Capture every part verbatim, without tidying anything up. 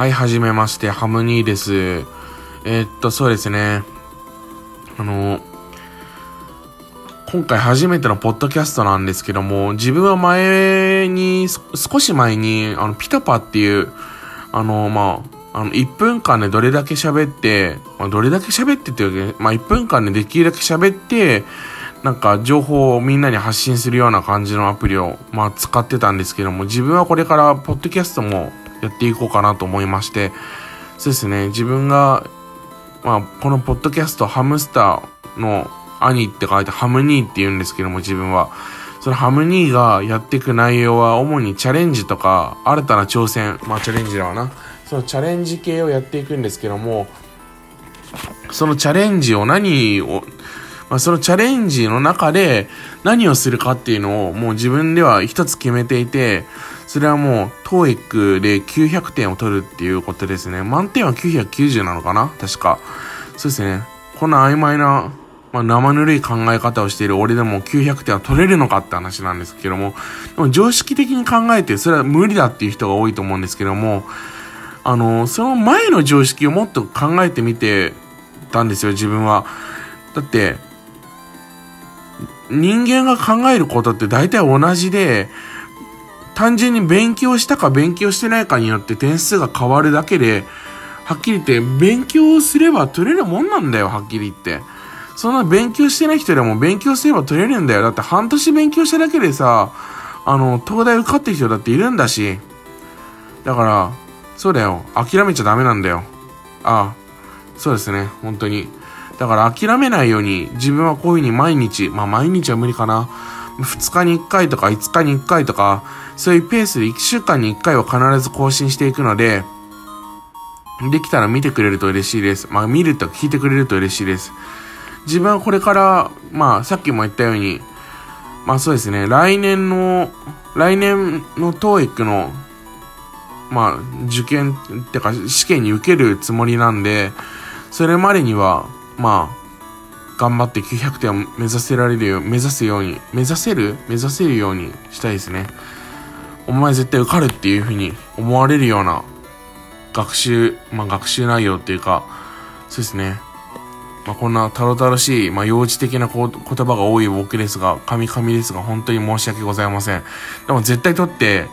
はい、はじめまして、ハムニーです。えー、っと、そうですね。あの、今回初めてのポッドキャストなんですけども、自分は前に、少し前に、あの、ピタパっていう、あの、まあ、あの、いっぷんかんでどれだけ喋って、まあ、どれだけ喋ってっていうわけ、まあ、いっぷんかんでできるだけ喋って、なんか情報をみんなに発信するような感じのアプリを、まあ、使ってたんですけども、自分はこれからポッドキャストもやっていこうかなと思いまして、そうですね、自分が、まあ、このポッドキャストハムスターの兄って書いてハムニーって言うんですけども、自分はそのハムニーがやっていく内容は主にチャレンジとか新たな挑戦、まあチャレンジだわな、そのチャレンジ系をやっていくんですけども、そのチャレンジを何をまあ、そのチャレンジの中で何をするかっていうのをもう自分では一つ決めていて、それはもう トーイック できゅうひゃくてんを取るっていうことですね。満点はきゅうひゃくきゅうじゅうなのかな、確か。そうですね。こんな曖昧な、まあ、生ぬるい考え方をしている俺でもきゅうひゃくてんは取れるのかって話なんですけども、でも常識的に考えてそれは無理だっていう人が多いと思うんですけども、あの、その前の常識をもっと考えてみてたんですよ、自分は。だって、人間が考えることって大体同じで、単純に勉強したか勉強してないかによって点数が変わるだけで、はっきり言って勉強すれば取れるもんなんだよ、はっきり言って。そんな勉強してない人でも勉強すれば取れるんだよ。だって半年勉強しただけでさ、あの、東大受かってる人だっているんだし。だから、そうだよ。諦めちゃダメなんだよ。ああ、そうですね、本当に。だから諦めないように自分はこういう風に毎日、まあ毎日は無理かな。ふつかにいっかいとかいつかにいっかいとか、そういうペースでいっしゅうかんにいっかいは必ず更新していくので、できたら見てくれると嬉しいです。まあ見ると聞いてくれると嬉しいです。自分はこれから、まあさっきも言ったように、まあそうですね、来年の、来年の トーイック の、まあ受験ってか試験に受けるつもりなんで、それまでには、まあ、頑張ってきゅうひゃくてんを目指せられるよう、目指すように、目指せる目指せるようにしたいですね。お前絶対受かるっていう風に思われるような学習、まあ学習内容っていうか、そうですね。まあこんなたろたろしい、まあ幼稚的なこ言葉が多い僕ですが、カミカミですが、本当に申し訳ございません。でも絶対取って、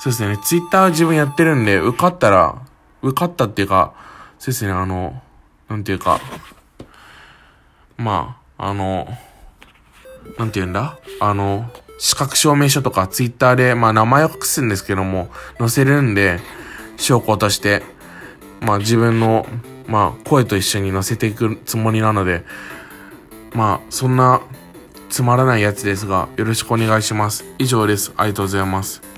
そうですね、ツイッター自分やってるんで、受かったら、受かったっていうか、そうですね、あの、なんていうか、まあ、あの、なんて言うんだ?あの、資格証明書とかツイッターで、まあ名前を隠すんですけども、載せるんで、証拠として、まあ自分の、まあ声と一緒に載せていくつもりなので、まあそんなつまらないやつですが、よろしくお願いします。以上です。ありがとうございます。